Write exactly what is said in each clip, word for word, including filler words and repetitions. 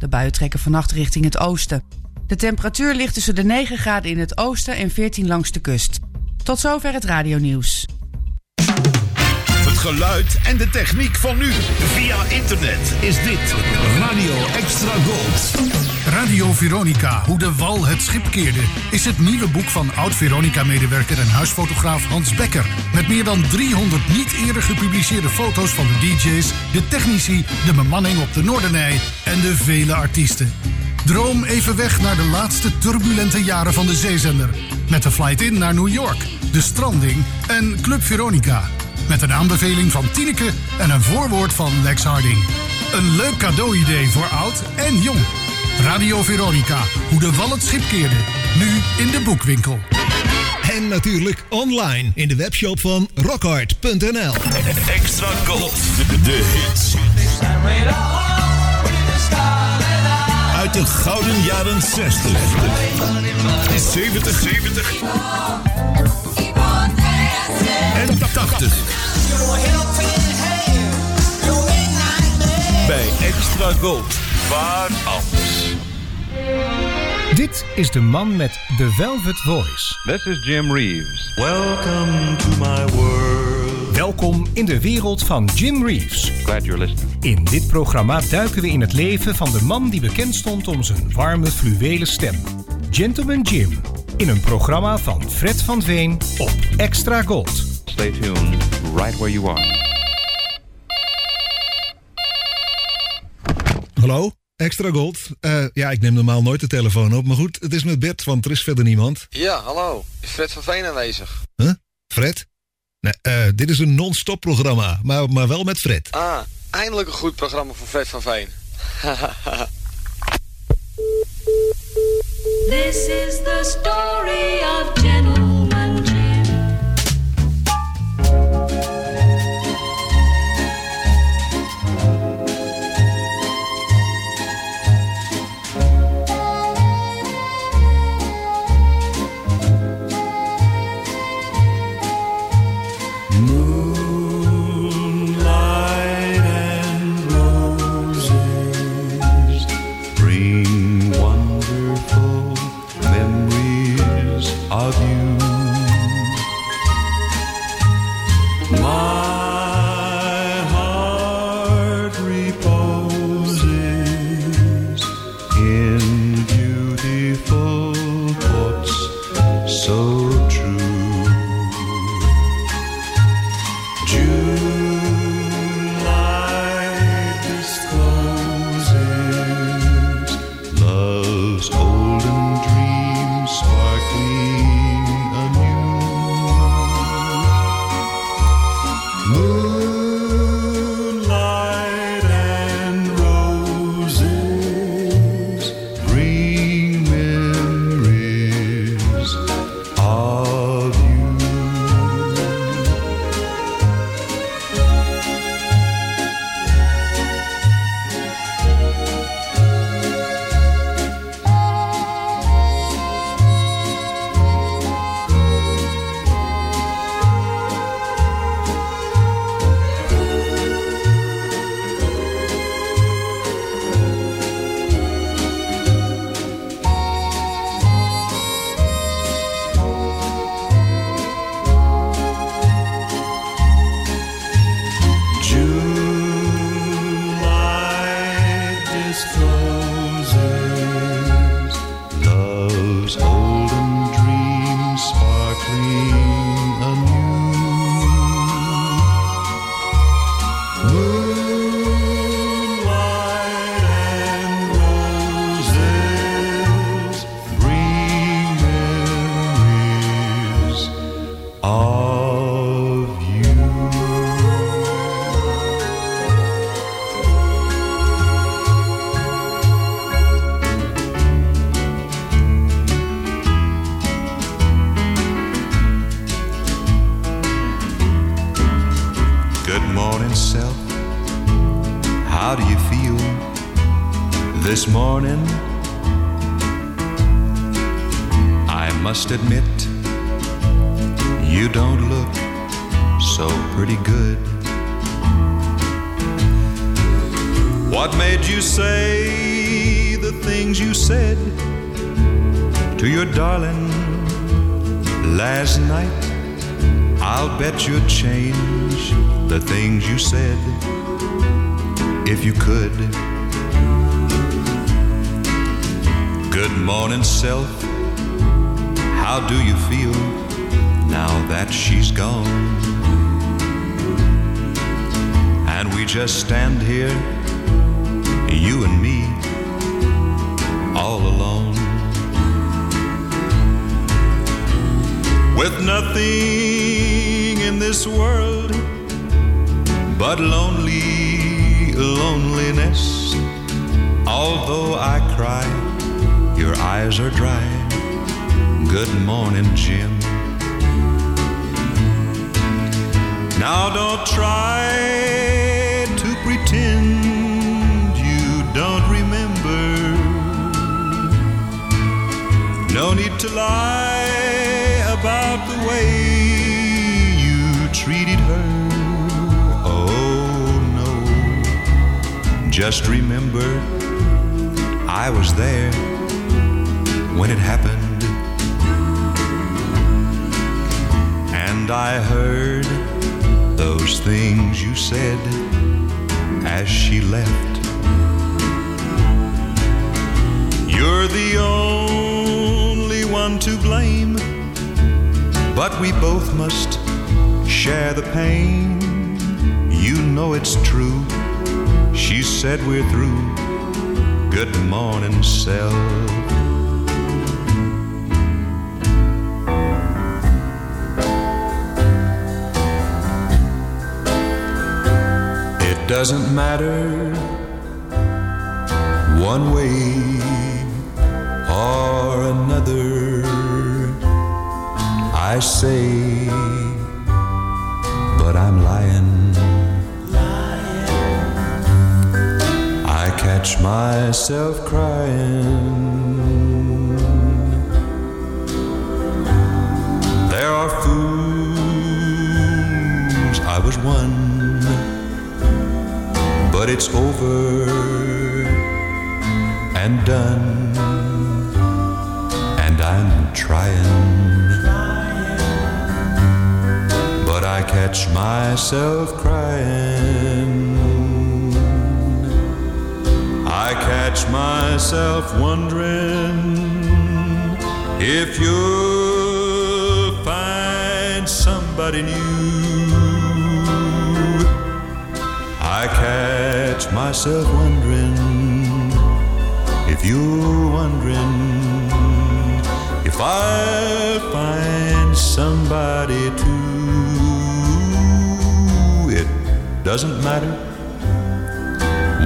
De buien trekken vannacht richting het oosten. De temperatuur ligt tussen de negen graden in het oosten en veertien langs de kust. Tot zover het radionieuws. Het geluid en de techniek van nu. Via internet is dit Radio Extra Gold. Radio Veronica, hoe de wal het schip keerde, is het nieuwe boek van oud-Veronica-medewerker en huisfotograaf Hans Becker. Met meer dan driehonderd niet eerder gepubliceerde foto's van de D J's, de technici, de bemanning op de Noorderney en de vele artiesten. Droom even weg naar de laatste turbulente jaren van de zeezender. Met de flight-in naar New York, de stranding en Club Veronica. Met een aanbeveling van Tieneke en een voorwoord van Lex Harding. Een leuk cadeau-idee voor oud en jong. Radio Veronica, hoe de wal het schip keerde. Nu in de boekwinkel. En natuurlijk online in de webshop van rockhard punt n l. Extra Gold, de hits. Uit de gouden jaren zestig. zeventig, zeventig. En tachtig. Bij Extra Gold, Bar Alps. Dit is de man met de velvet voice. This is Jim Reeves. Welcome to my world. Welkom in de wereld van Jim Reeves. Glad you're listening. In dit programma duiken we in het leven van de man die bekend stond om zijn warme fluwelen stem. Gentleman Jim. In een programma van Fred van Veen op Extra Gold. Stay tuned, right where you are. Hallo, Extra Gold. Uh, ja, ik neem normaal nooit de telefoon op. Maar goed, het is met Bert, want er is verder niemand. Ja, hallo. Is Fred van Veen aanwezig? Huh? Fred? Nee, uh, dit is een non-stop programma, maar, maar wel met Fred. Ah, eindelijk een goed programma voor Fred van Veen. This is the story of Gentleman Jim. Of you, my heart reposes in beautiful thoughts so true. July discloses love's olden dreams sparkling. What made you say the things you said to your darling last night? I'll bet you'd change the things you said if you could. Good morning, self. How do you feel now that she's gone? And we just stand here, you and me, all alone, with nothing in this world but lonely loneliness. Although I cry, your eyes are dry. Good morning, Jim. Now don't try to pretend you don't remember. No need to lie about the way you treated her. Oh no, just remember I was there when it happened. And I heard those things you said as she left. You're the only one to blame, but we both must share the pain. You know it's true, she said we're through. Good morning, self. Doesn't matter one way or another, I say, but I'm lying. lying. I catch myself crying. There are fools, I was one. But it's over and done, and I'm trying, but I catch myself crying. I catch myself wondering if you'll find somebody new. I catch myself wondering if you're wondering if I'll find somebody too. It doesn't matter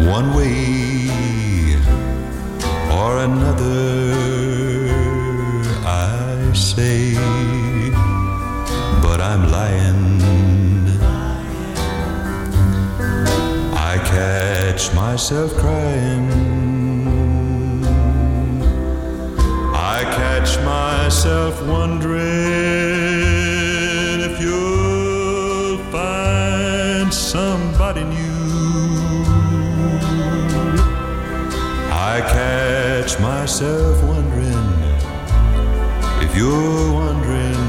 one way or another, I say, but I'm lying. Catch myself crying. I catch myself wondering if you'll find somebody new. I catch myself wondering if you're wondering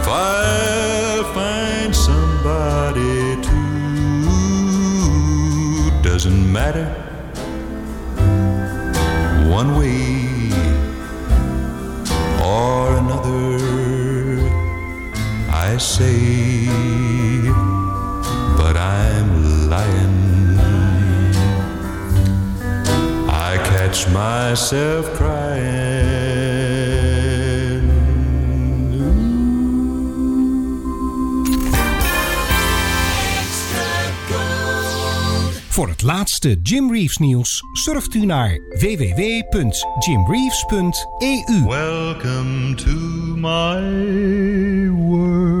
if I'll find somebody too. Doesn't matter one way or another, I say, but I'm lying. I catch myself crying. Voor het laatste Jim Reeves nieuws surft u naar w w w punt jim reeves punt e u. Welcome to my world.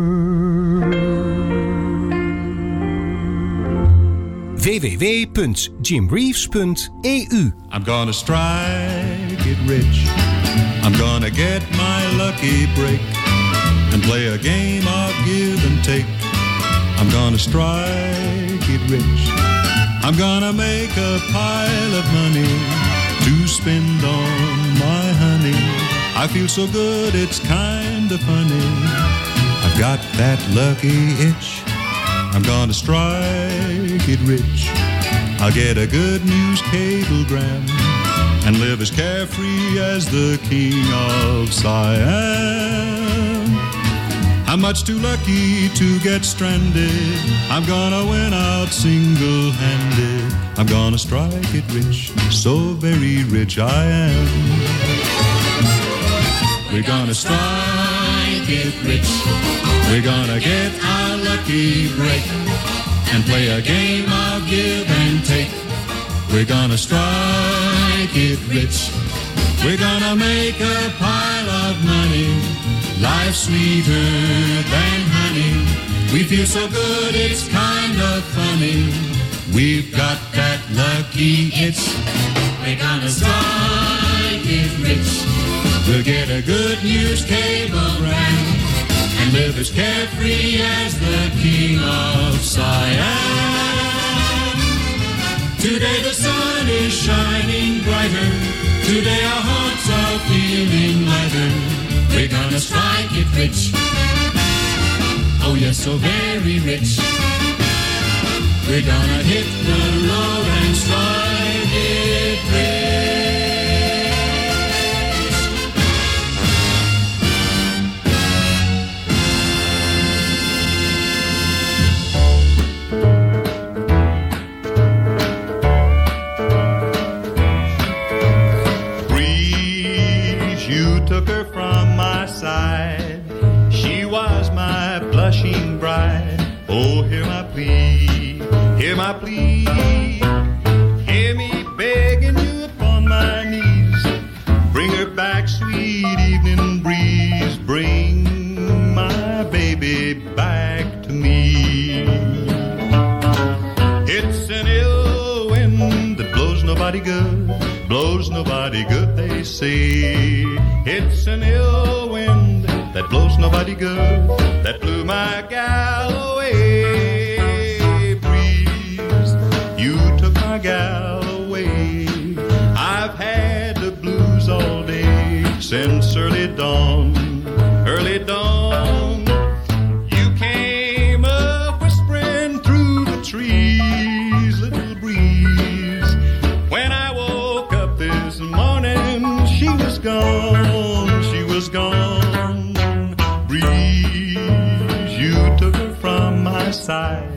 w w w punt jim reeves punt e u. I'm gonna strike it rich. I'm gonna get my lucky break and play a game of give and take. I'm gonna strike it rich. I'm gonna make a pile of money to spend on my honey. I feel so good, it's kinda funny. I've got that lucky itch. I'm gonna strike it rich. I'll get a good news cablegram and live as carefree as the king of Siam. I'm much too lucky to get stranded. I'm gonna win out single-handed. I'm gonna strike it rich, so very rich I am. We're gonna strike it rich. We're gonna get our lucky break and play a game of give and take. We're gonna strike it rich. We're gonna make a pile of money. Life sweeter than honey. We feel so good, it's kind of funny. We've got that lucky itch. We're gonna strike it rich. We'll get a good news cablegram and live as carefree as the king of Siam. Today the sun is shining brighter. Today our hearts are feeling lighter. We're gonna strike it rich. Oh yes, so very rich. We're gonna hit the road and strike it rich. Took her from my side. She was my blushing bride. Oh, hear my plea, hear my plea. Hear me begging you upon my knees. Bring her back, sweet evening breeze. Bring my baby back to me. It's an ill wind that blows nobody good. Blows nobody good, they say. It's an ill wind that blows nobody good, that blew my gal away. Breeze, you took my gal away. I've had the blues all day since early dawn, early dawn. You came a whispering through the trees, little breeze. When I woke up this morning, she was gone. Gone, breeze, you took her from my side.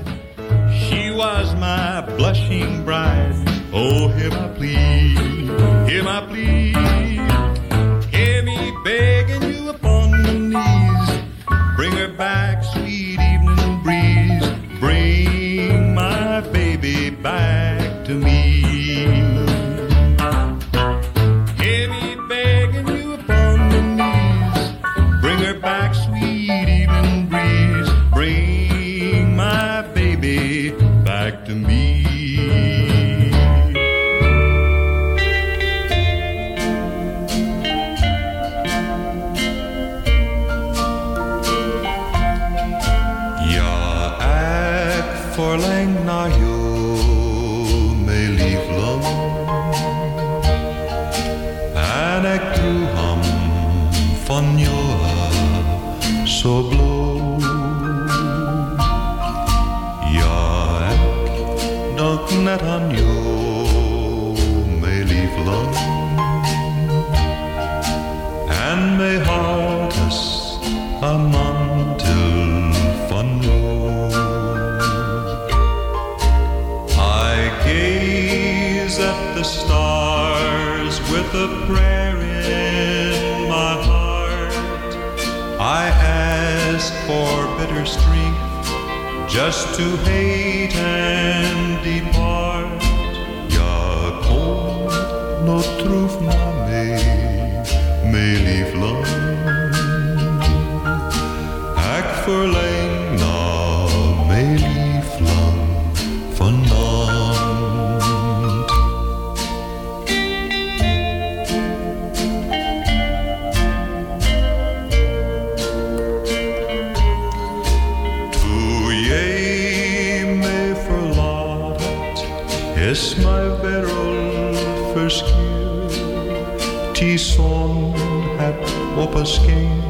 She was my blushing bride. Oh, hear my plea, hear my plea. Hear me begging you upon my knees. Bring her back, sweet evening breeze. Bring my baby back to me. To me. Ja, ik verlang naar jou, mijn liefling. En ik doe hem van jou zo blauw. Net aan jou, mijn lieflang. En mijn hart is een mantel van jou. I gaze at the stars with a prayer in my heart. I ask for bitter strength just to hate and depart. Ja, kom, no troef maar mee, mijn lieflang. Ik verlang naar mijn lieflang vanavond. rescue. Die zon het opgescheen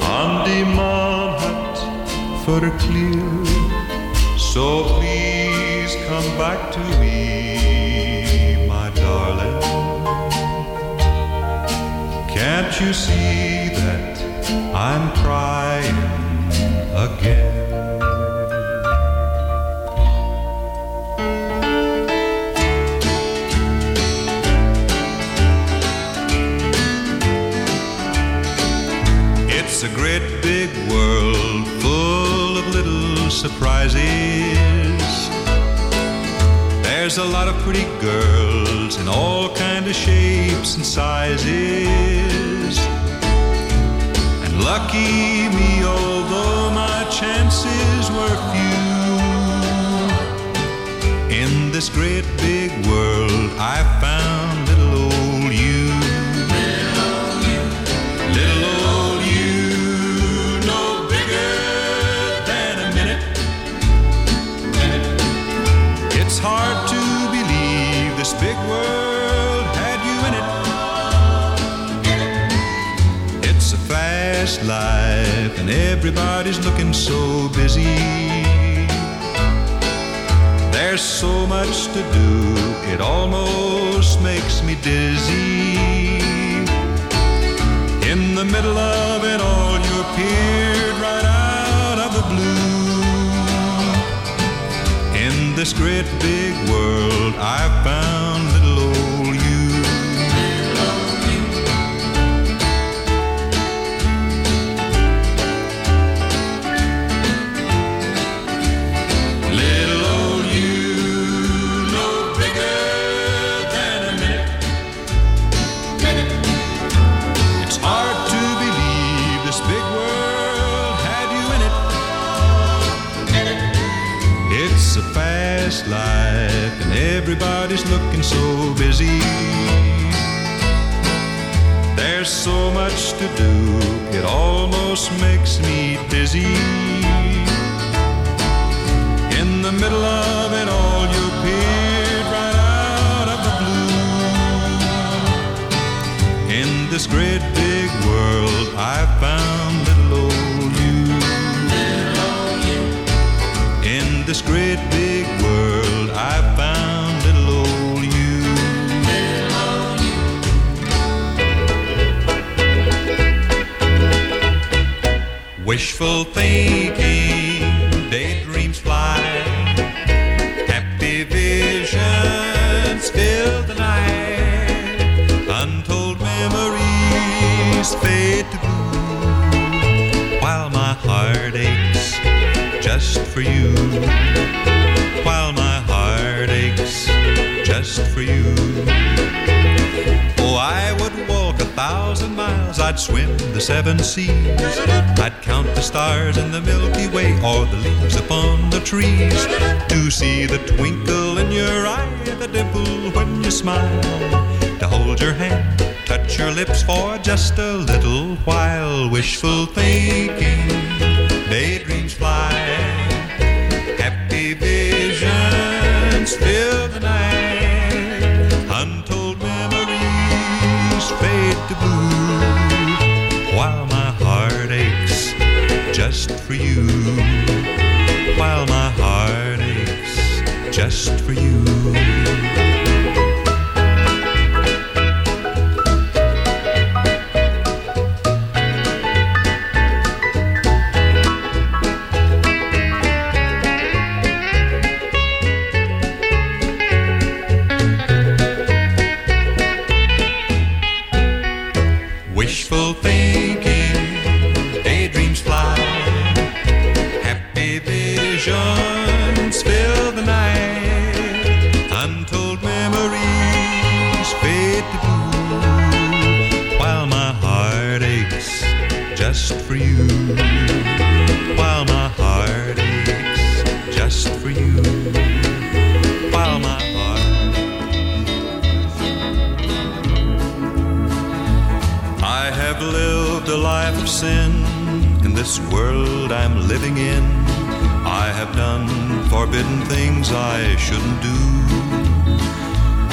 en die maan het verkleed. So please come back to me, my darling. Can't you see that I'm crying again? It's a great big world full of little surprises. There's a lot of pretty girls in all kind of shapes and sizes. And lucky me, although my chances were few, in this great big world I found little old you. Hard to believe this big world had you in it. It's a fast life and everybody's looking so busy. There's so much to do, it almost makes me dizzy. In the middle of it all, you appeared right out of the blue. In this great big world, I found little old you. Little old you, no bigger than a minute. It's hard to believe this big world had you in it. It's a fast life and everybody's looking so busy. There's so much to do, it almost makes me dizzy. In the middle of it all, you appeared right out of the blue. In this great big world, I found little old you. In this great big world, I found little old you. Little old you. Wishful thinking, daydreams fly, happy visions fill the night, untold memories fade to blue, while my heart aches just for you, while my heart aches just for you. Oh, I would walk a thousand miles, I'd swim the seven seas, I'd count the stars in the Milky Way or the leaves upon the trees, to see the twinkle in your eye, the dimple when you smile, to hold your hand, touch your lips for just a little while. Wishful thinking, daydreams fly, happy visions fill the night, untold memories fade to blue, while my heart aches just for you, while my heart aches just for you.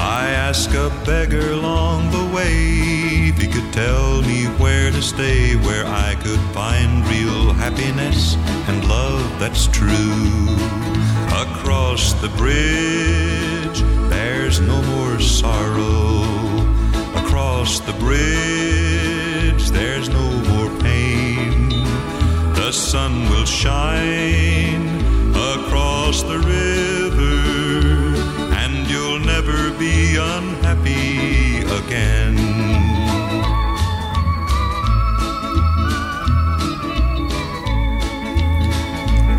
I I asked a beggar along the way if he could tell me where to stay, where I could find real happiness and love that's true. Across the bridge, there's no more sorrow. Across the bridge, there's no more pain. The sun will shine across the river, and you'll never be unhappy again.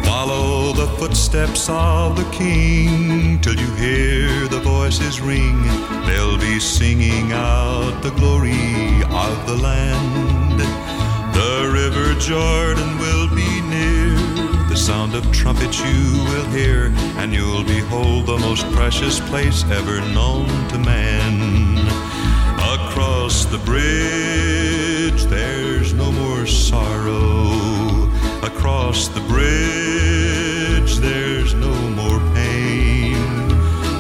Follow the footsteps of the king till you hear the voices ring. They'll be singing out the glory of the land. The river Jordan will be near. The sound of trumpets you will hear, and you'll behold the most precious place ever known to man. Across the bridge, there's no more sorrow. Across the bridge, there's no more pain.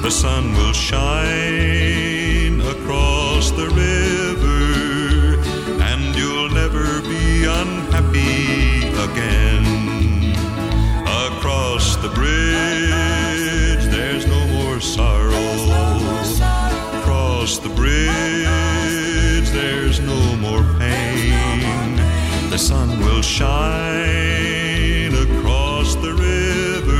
The sun will shine across the river, and you'll never be unhappy again. Across the bridge, there's no more sorrow. Across the bridge, there's no more pain. The sun will shine across the river,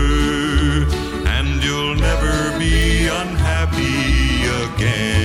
and you'll never be unhappy again.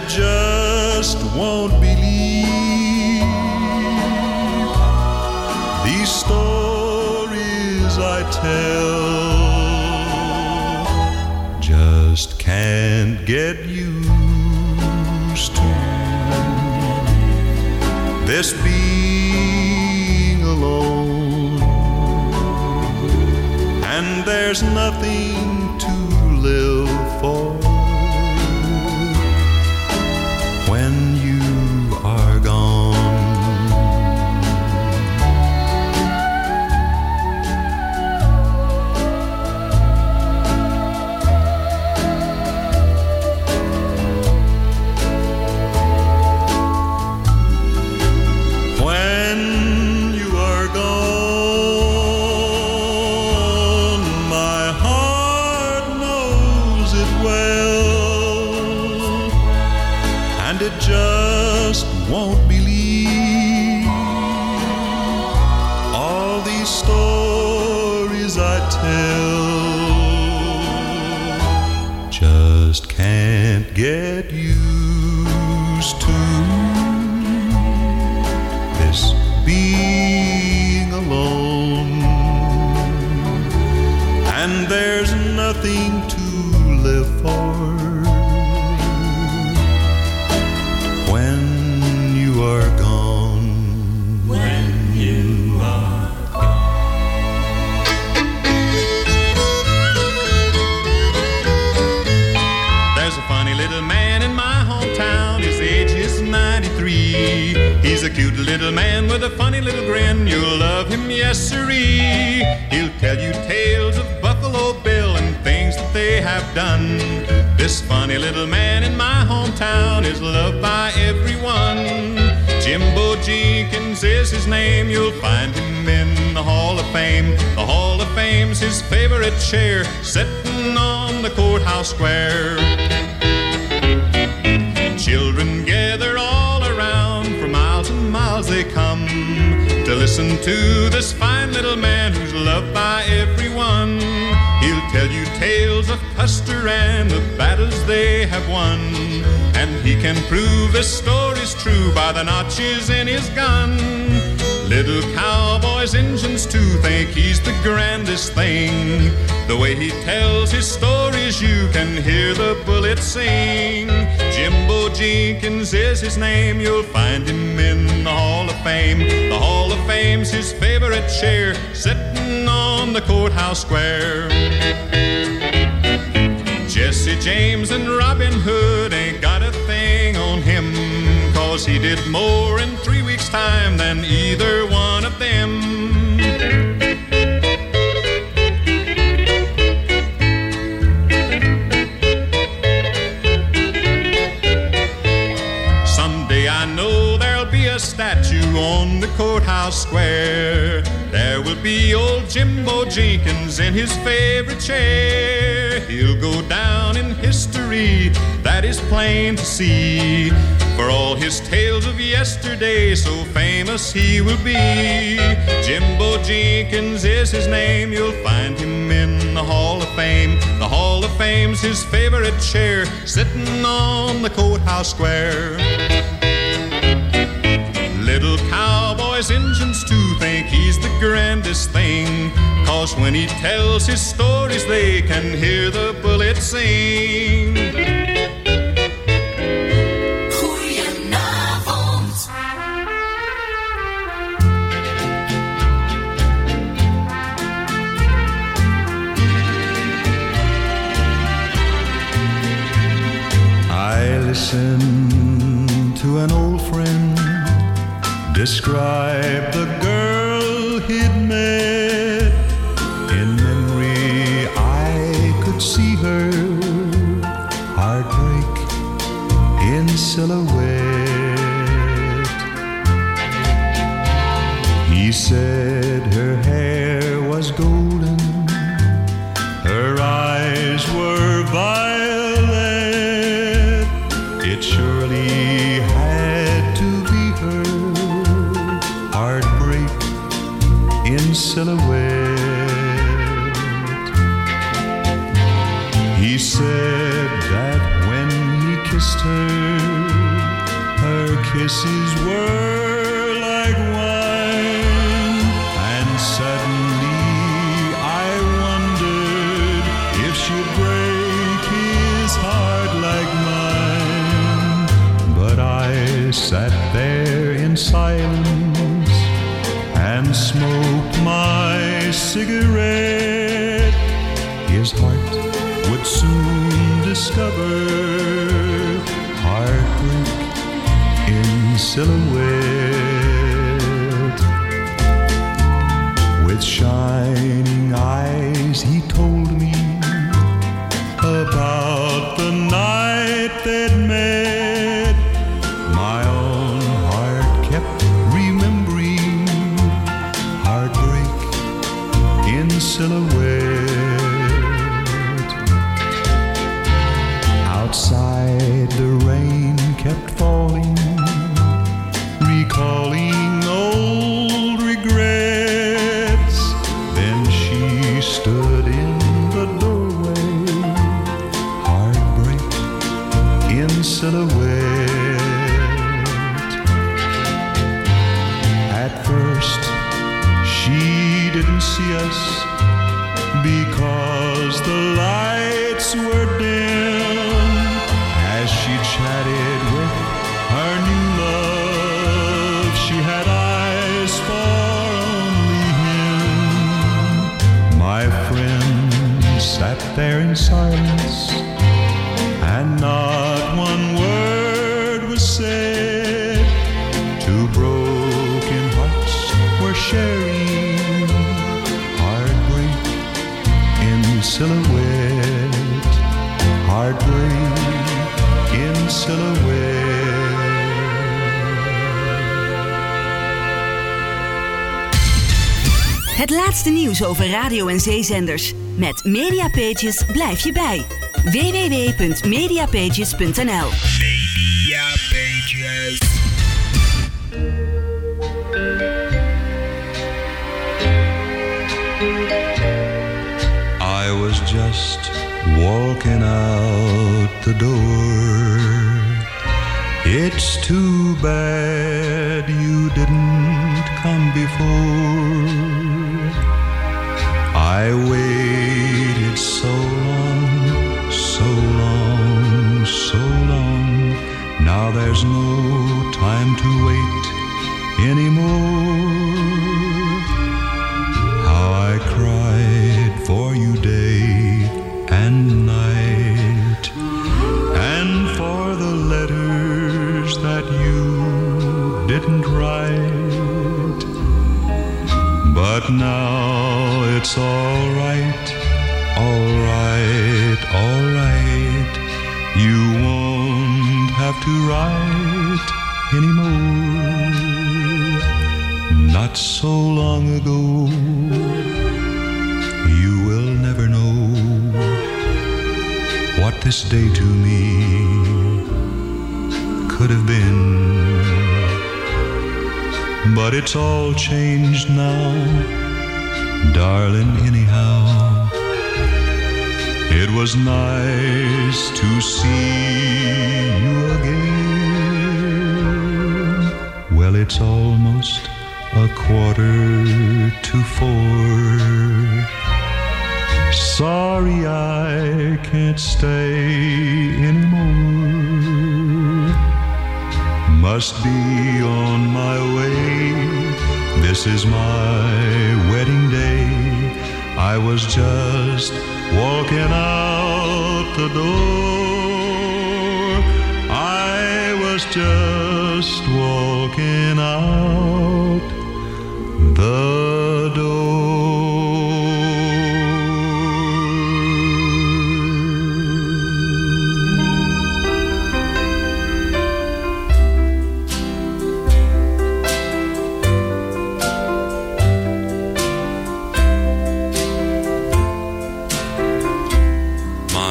they just won't believe these stories I tell, just can't get used to this being alone, and there's nothing to live for when you are gone. When you are gone, my heart knows it well, and it just won't believe all these stories I tell, just can't get used to this being alone, and there's nothing to live for when you are gone. When you are gone. There's a funny little man in my hometown. His age is ninety-three. He's a cute little man with a funny little grin. You'll love him, yes siree. He'll tell you tales of Buffalo Bill and things that they have done. This funny little man in my hometown is loved by everyone. Jimbo Jenkins is his name. You'll find him in the Hall of Fame. The Hall of Fame's his favorite chair, sitting on the courthouse square. Children gather all around, for miles and miles they come, to listen to this fine little man who's loved by everyone. He'll tell you tales of Custer and the battles they have won, and he can prove this story's true by the notches in his gun. Little cowboys' engines too think he's the grandest thing. The way he tells his stories, you can hear the bullets sing. Jimbo Jenkins is his name. You'll find him in the Hall of Fame. The Hall of Fame's his favorite chair, sitting on the courthouse square. Jesse James and Robin Hood ain't got a thing on him, 'cause he did more in three weeks' time than either one of them. Statue on the courthouse square, there will be old Jimbo Jenkins in his favorite chair. He'll go down in history, that is plain to see, for all his tales of yesterday, so famous he will be. Jimbo Jenkins is his name. You'll find him in the Hall of Fame. The Hall of Fame's his favorite chair, sitting on the courthouse square. Little cowboys' engines too think he's the grandest thing, 'cause when he tells his stories, they can hear the bullets sing. Goedenavond. I listen to an old friend describe the girl he'd met. In memory I could see her heartbreak in silhouette. He said her hair was golden, her eyes were violet. It surely had to be her heartbreak in silhouette. He said that when he kissed her, kisses were like wine, and suddenly I wondered if she'd break his heart like mine. But I sat there in silence and smoked my cigarette. His heart would soon discover heartbreak in silhouette. With shining eyes he told me about the night they'd met. My own heart kept remembering heartbreak in silhouette. Outside the rain kept falling, recalling old regrets. Then she stood in the doorway, heartbreak in silhouette. At first she didn't see us because the lights were dim. As she chatted with her new love, she had eyes for only him. My friend sat there in silence, and not one word was said. Two broken hearts were sharing heartbreak in silhouette. Heartbreak in silhouette. Het laatste nieuws over radio- en zeezenders. Met Mediapages blijf je bij. w w w punt mediapages punt n l. Mediapages. I was just walking out the door. It's too bad you didn't come before. I waited so long, so long, so long. Now there's no time to wait anymore. How I cried for you day and night, and for the letters that you didn't write. But now it's all right, all right, all right. You won't have to write anymore. Not so long ago. What this day to me could have been. But it's all changed now, darling, anyhow. It was nice to see you again. Well, it's almost a quarter to four. Sorry, I can't stay anymore. Must be on my way. This is my wedding day. I was just walking out the door. I was just walking out the door.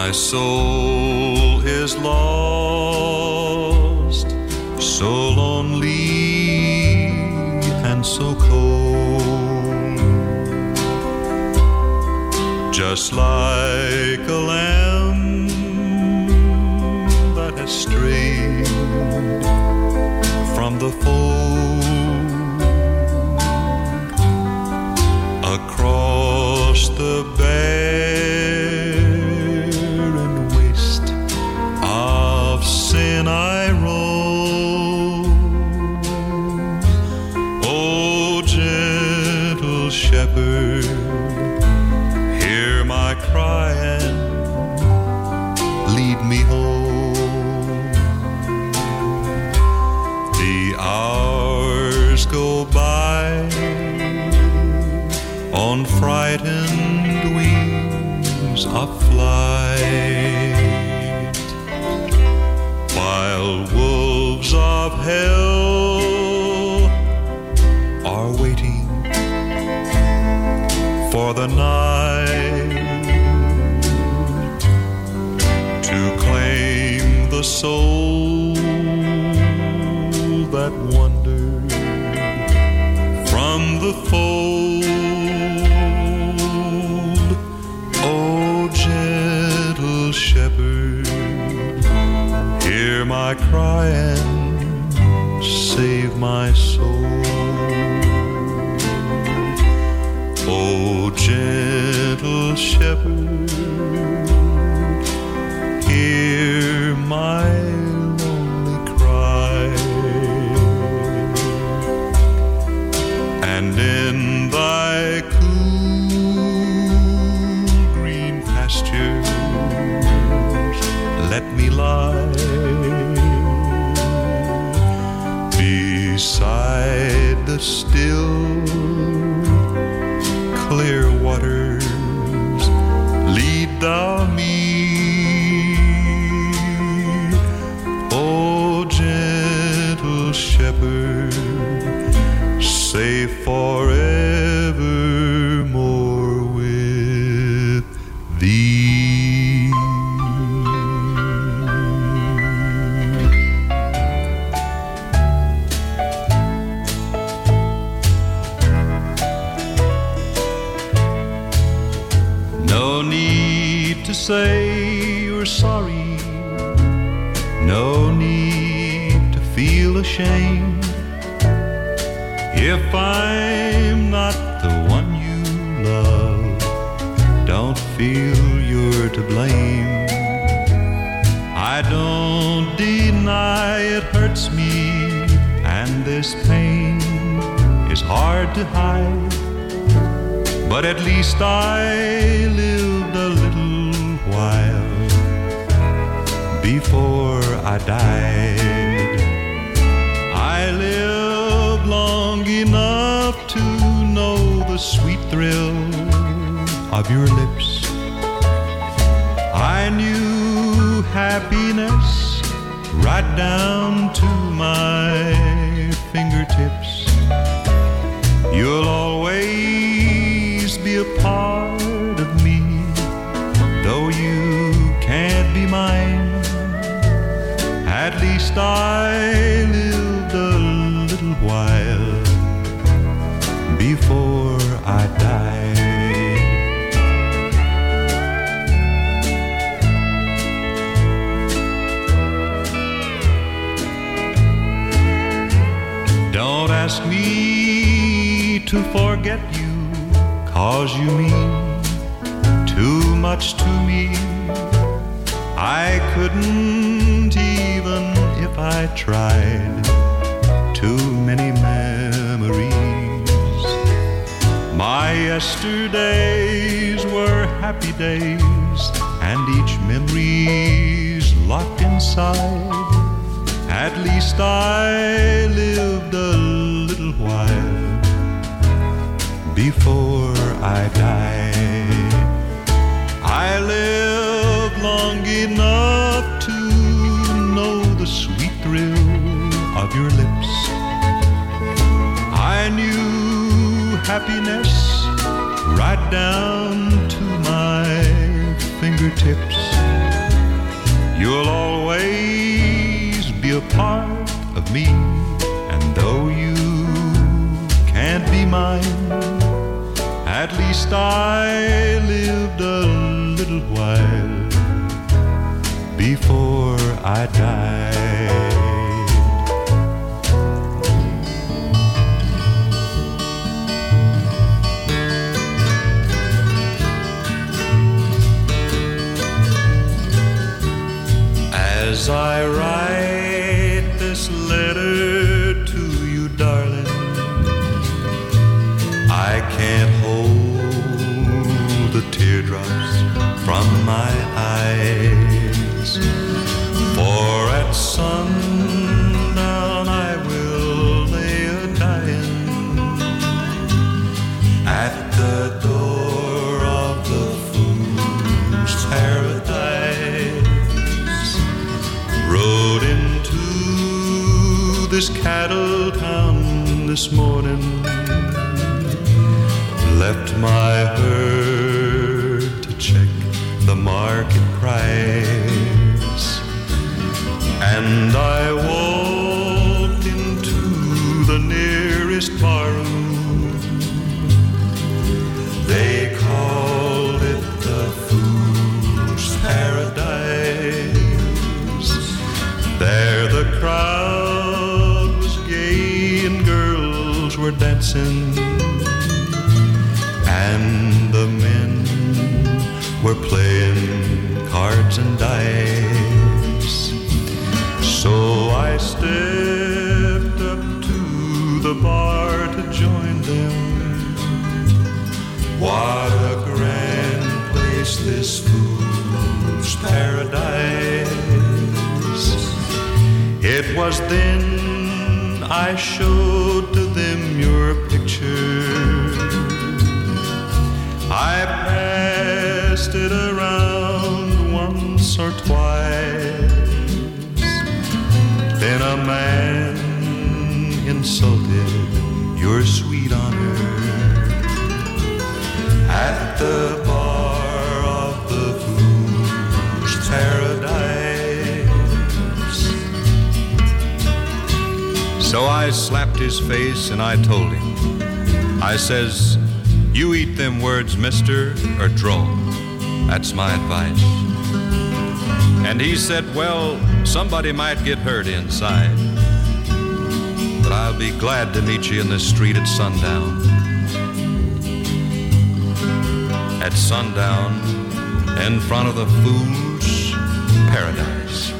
My soul is lost, so lonely and so cold. Just like a lamb that has strayed from wonderful. Across the barren waste of sin I roll. O gentle shepherd, hear my cry and lead me home. The hours go by on frightened wings of flight, while wolves of hell are waiting for the night to claim the soul that wandered from the fold. Hear my cry and save my soul. O gentle shepherd, hear my lonely cry. And in thy cool green pasture let me lie beside the still, clear waters. Lead thou me, O gentle shepherd, safe forevermore with thee. Say you're sorry, no need to feel ashamed if I'm not the one you love. Don't feel you're to blame. I don't deny it hurts me, and this pain is hard to hide, but at least I lived a little before I died. I lived long enough to know the sweet thrill of your lips. I knew happiness right down to my fingertips. You'll always be a part of me, though you can't be mine. At least I lived a little while before I died. Don't ask me to forget you, 'cause you mean too much to me. I couldn't even if I tried. Too many memories. My yesterdays were happy days, and each memory's locked inside. At least I lived a little while before I died. I lived long enough to know the sweet thrill of your lips. I knew happiness right down to my fingertips. You'll always be a part of me, and though you can't be mine, at least I lived a little while before I died. As I write this letter to you, darling, I can't hold the teardrops from my eyes, for at sundown I will lay a-dying at the door. This cattle town this morning left my herd to check the market price, and I walked into the nearest barroom. They called it the fool's paradise. There the crowd were dancing, and the men were playing cards and dice. So I stepped up to the bar to join them. What a grand place, this fool's paradise. It was then I showed to them your picture. I passed it around once or twice. Then a man insulted your sweet honor at the bar of the fool's paradise. So I slapped his face and I told him, I says, you eat them words, mister, or draw. That's my advice. And he said, well, somebody might get hurt inside, but I'll be glad to meet you in the street at sundown. At sundown, in front of the fool's paradise.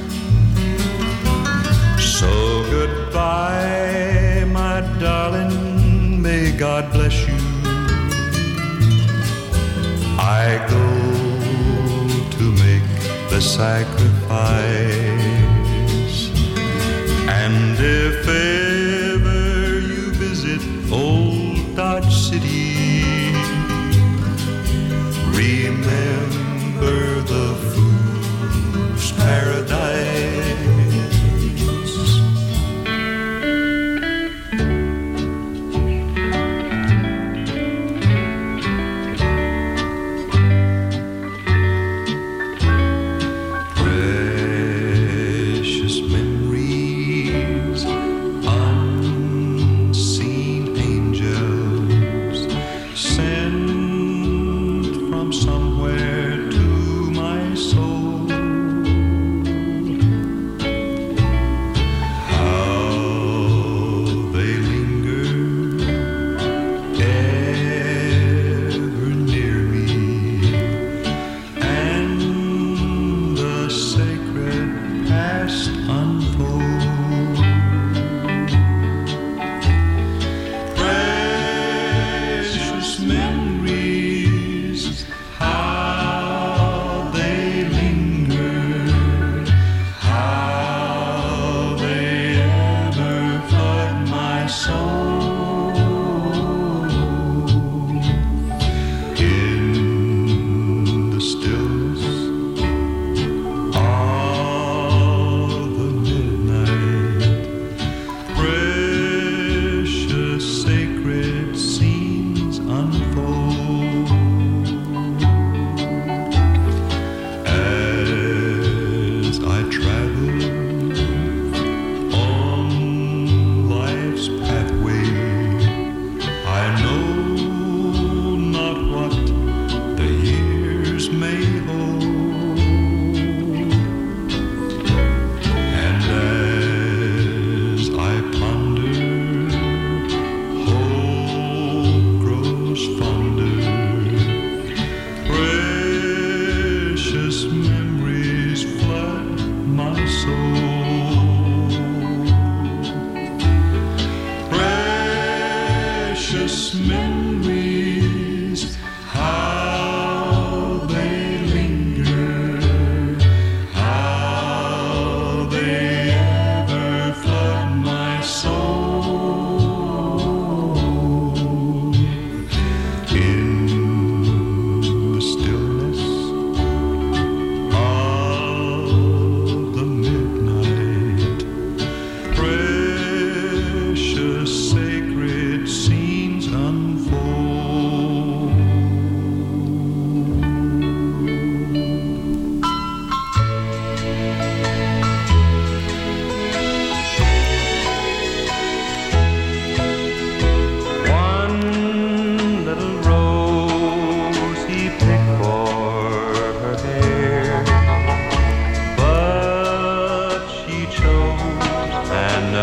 So goodbye, my darling, may God bless you. I go to make the sacrifice, and if ever you visit old Dodge City, remember the fool's paradise. Memories, how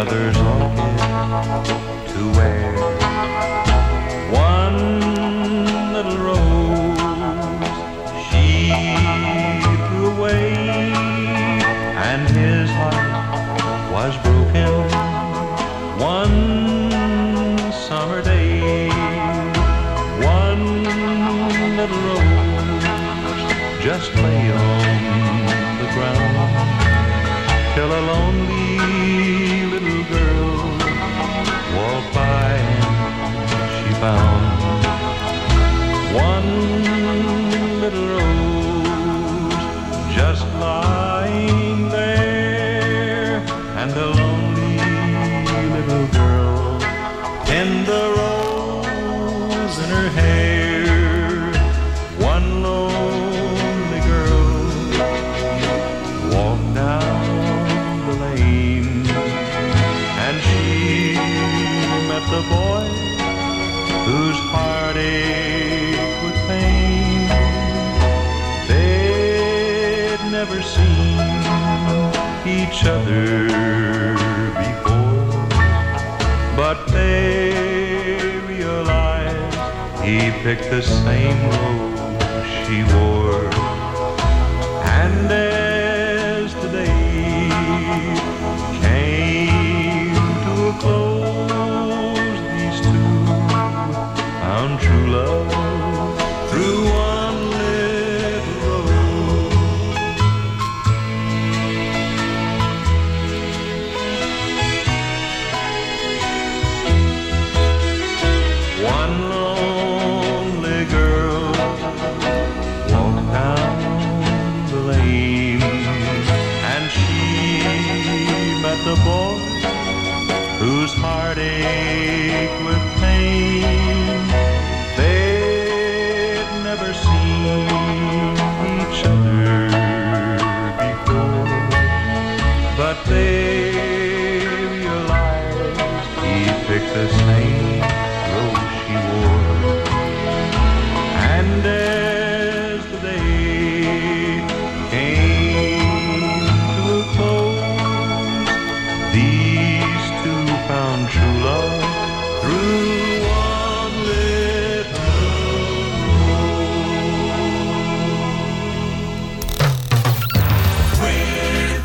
others longing to wear. One little rose she threw away, and his heart was broken one summer day. One little rose just lay on the ground till a lonely little girl walked by and she found one little rose just lying there, and the lonely little girl pinned the rose in her hair. One lonely girl walked down the boy whose heart ached with pain. They'd never seen each other before, but they realized he picked the same rose she wore. And as the day came to a close, true love through one little road. One lonely girl walked down the lane, and she met the boy whose heart ached with pain. They realized he picked the same rose she wore. And as the day came to a close, these two found true love through one little rose. Where the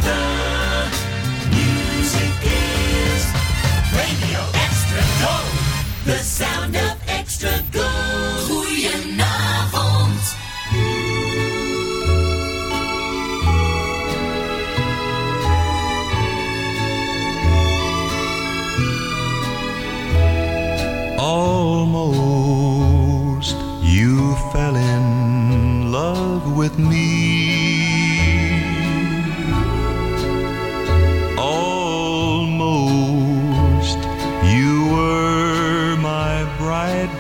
the sound of extra gold. Goedenavond. Almost you fell in love with me.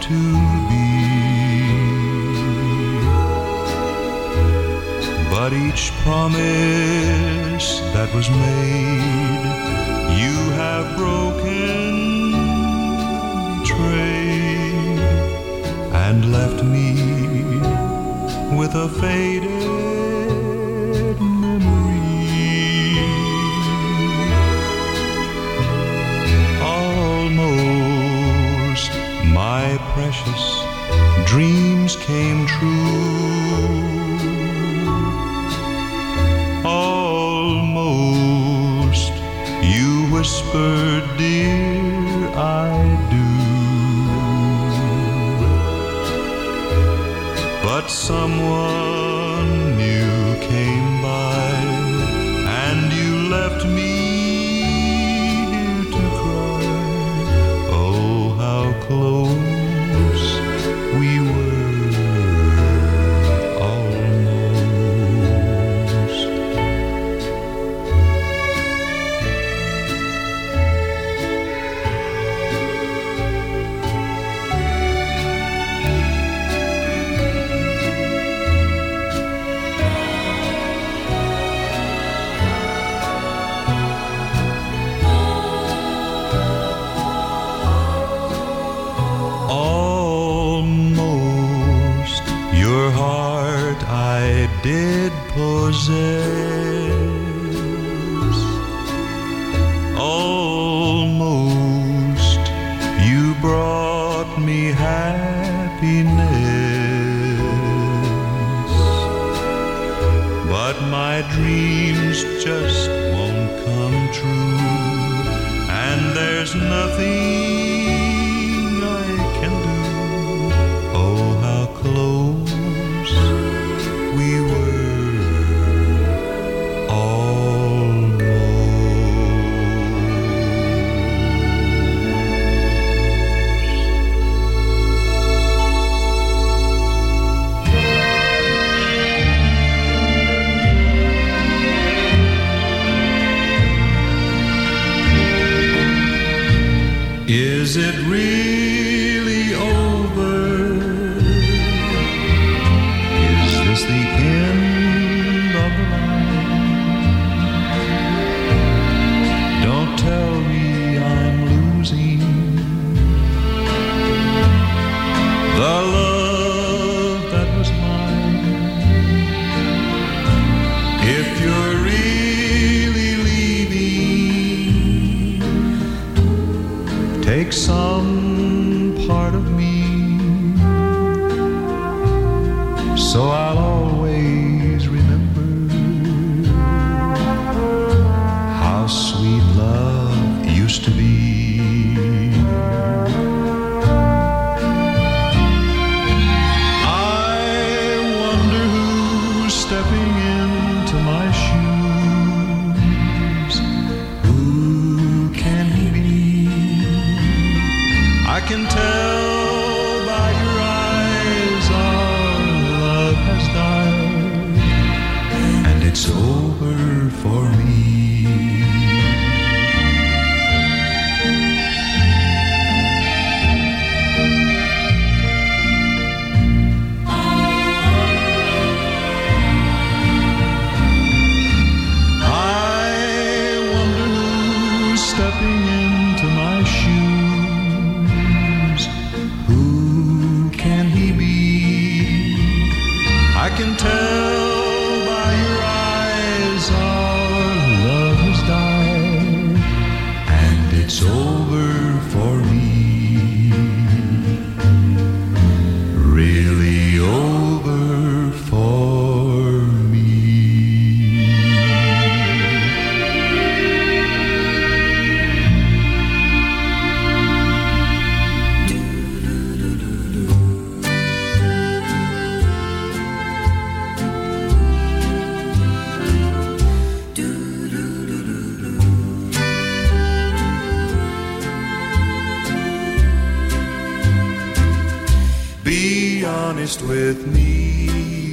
To be, but each promise that was made, you have broken trade and left me with a faded memory. Almost my precious dreams came true. Almost you whispered, dear, I do. But someone new came by and you left me here to cry. Oh, how close did possess. Oh, my dreams just won't come true, and there's nothing I can do. Oh, how close we were almost. Is it really over? Is this the end of the line? Don't tell me I'm losing the love that was mine. If you're take some part of me, so I'll always remember how sweet love used to be. I wonder who's stepping into my shoes. Who can he be? I can tell by your eyes our love has died, and it's over for me. I wonder who's stepping into my shoes. I can tell by your eyes our love has died, and it's over for me, really over for me. Honest with me,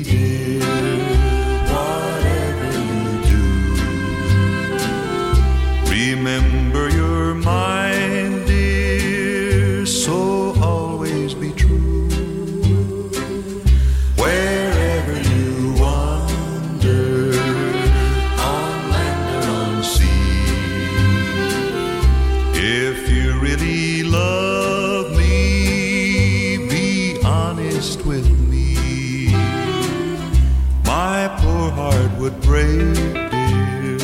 dear, whatever you do, remember you're mine, dear, so always be true. Wherever you wander, on land or on sea, if you really love with me, my poor heart would break, dear,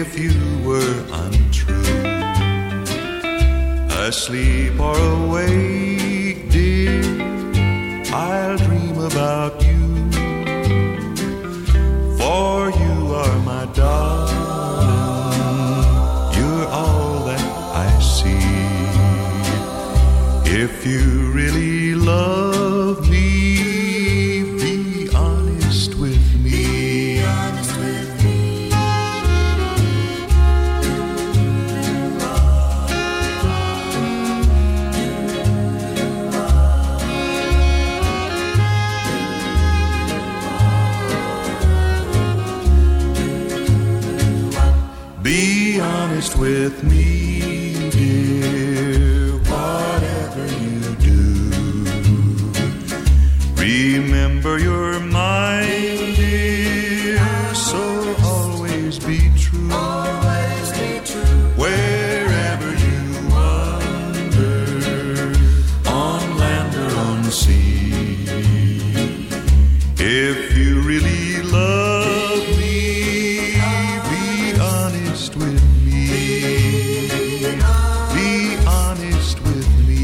if you were untrue. Asleep or awake, dear, I'll dream about you, for you are my darling, you're all that I see. If you really love with me, dear, whatever you do, remember you're mine, dear, so always be true. Always be true. Wherever you wander, on land or on sea, if you really love me, be honest with me. Be honest with me.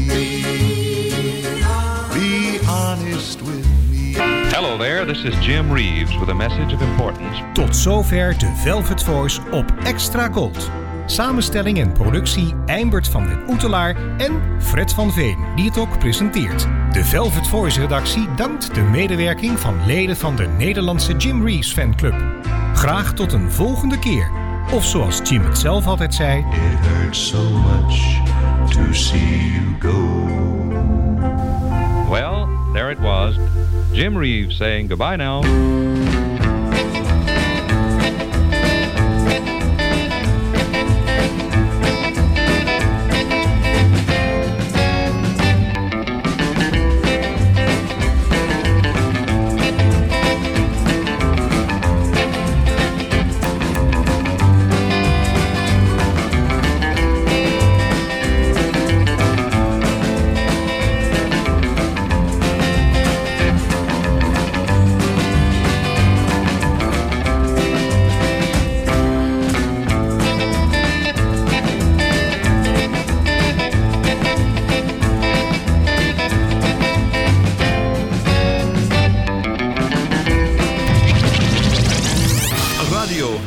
Be honest with me. Hello there. This This is Jim Reeves with a message of importance. Tot zover de Velvet Voice op Extra Gold. Samenstelling en productie Eimbert van de Oetelaar en Fred van Veen, die het ook presenteert. De Velvet Voice-redactie dankt de medewerking van leden van de Nederlandse Jim Reeves fanclub. Graag tot een volgende keer. Of zoals Jim het zelf altijd zei... It hurts so much to see you go. Well, there it was. Jim Reeves saying goodbye now.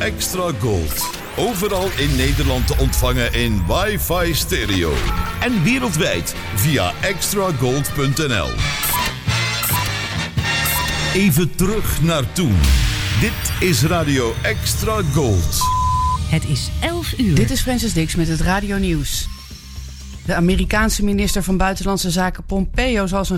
Extra Gold. Overal in Nederland te ontvangen in wifi stereo. En wereldwijd via extra gold punt n l. Even terug naar toen. Dit is Radio Extra Gold. Het is elf uur. Dit is Francis Dix met het Radio Nieuws. De Amerikaanse minister van Buitenlandse Zaken Pompeo zal zijn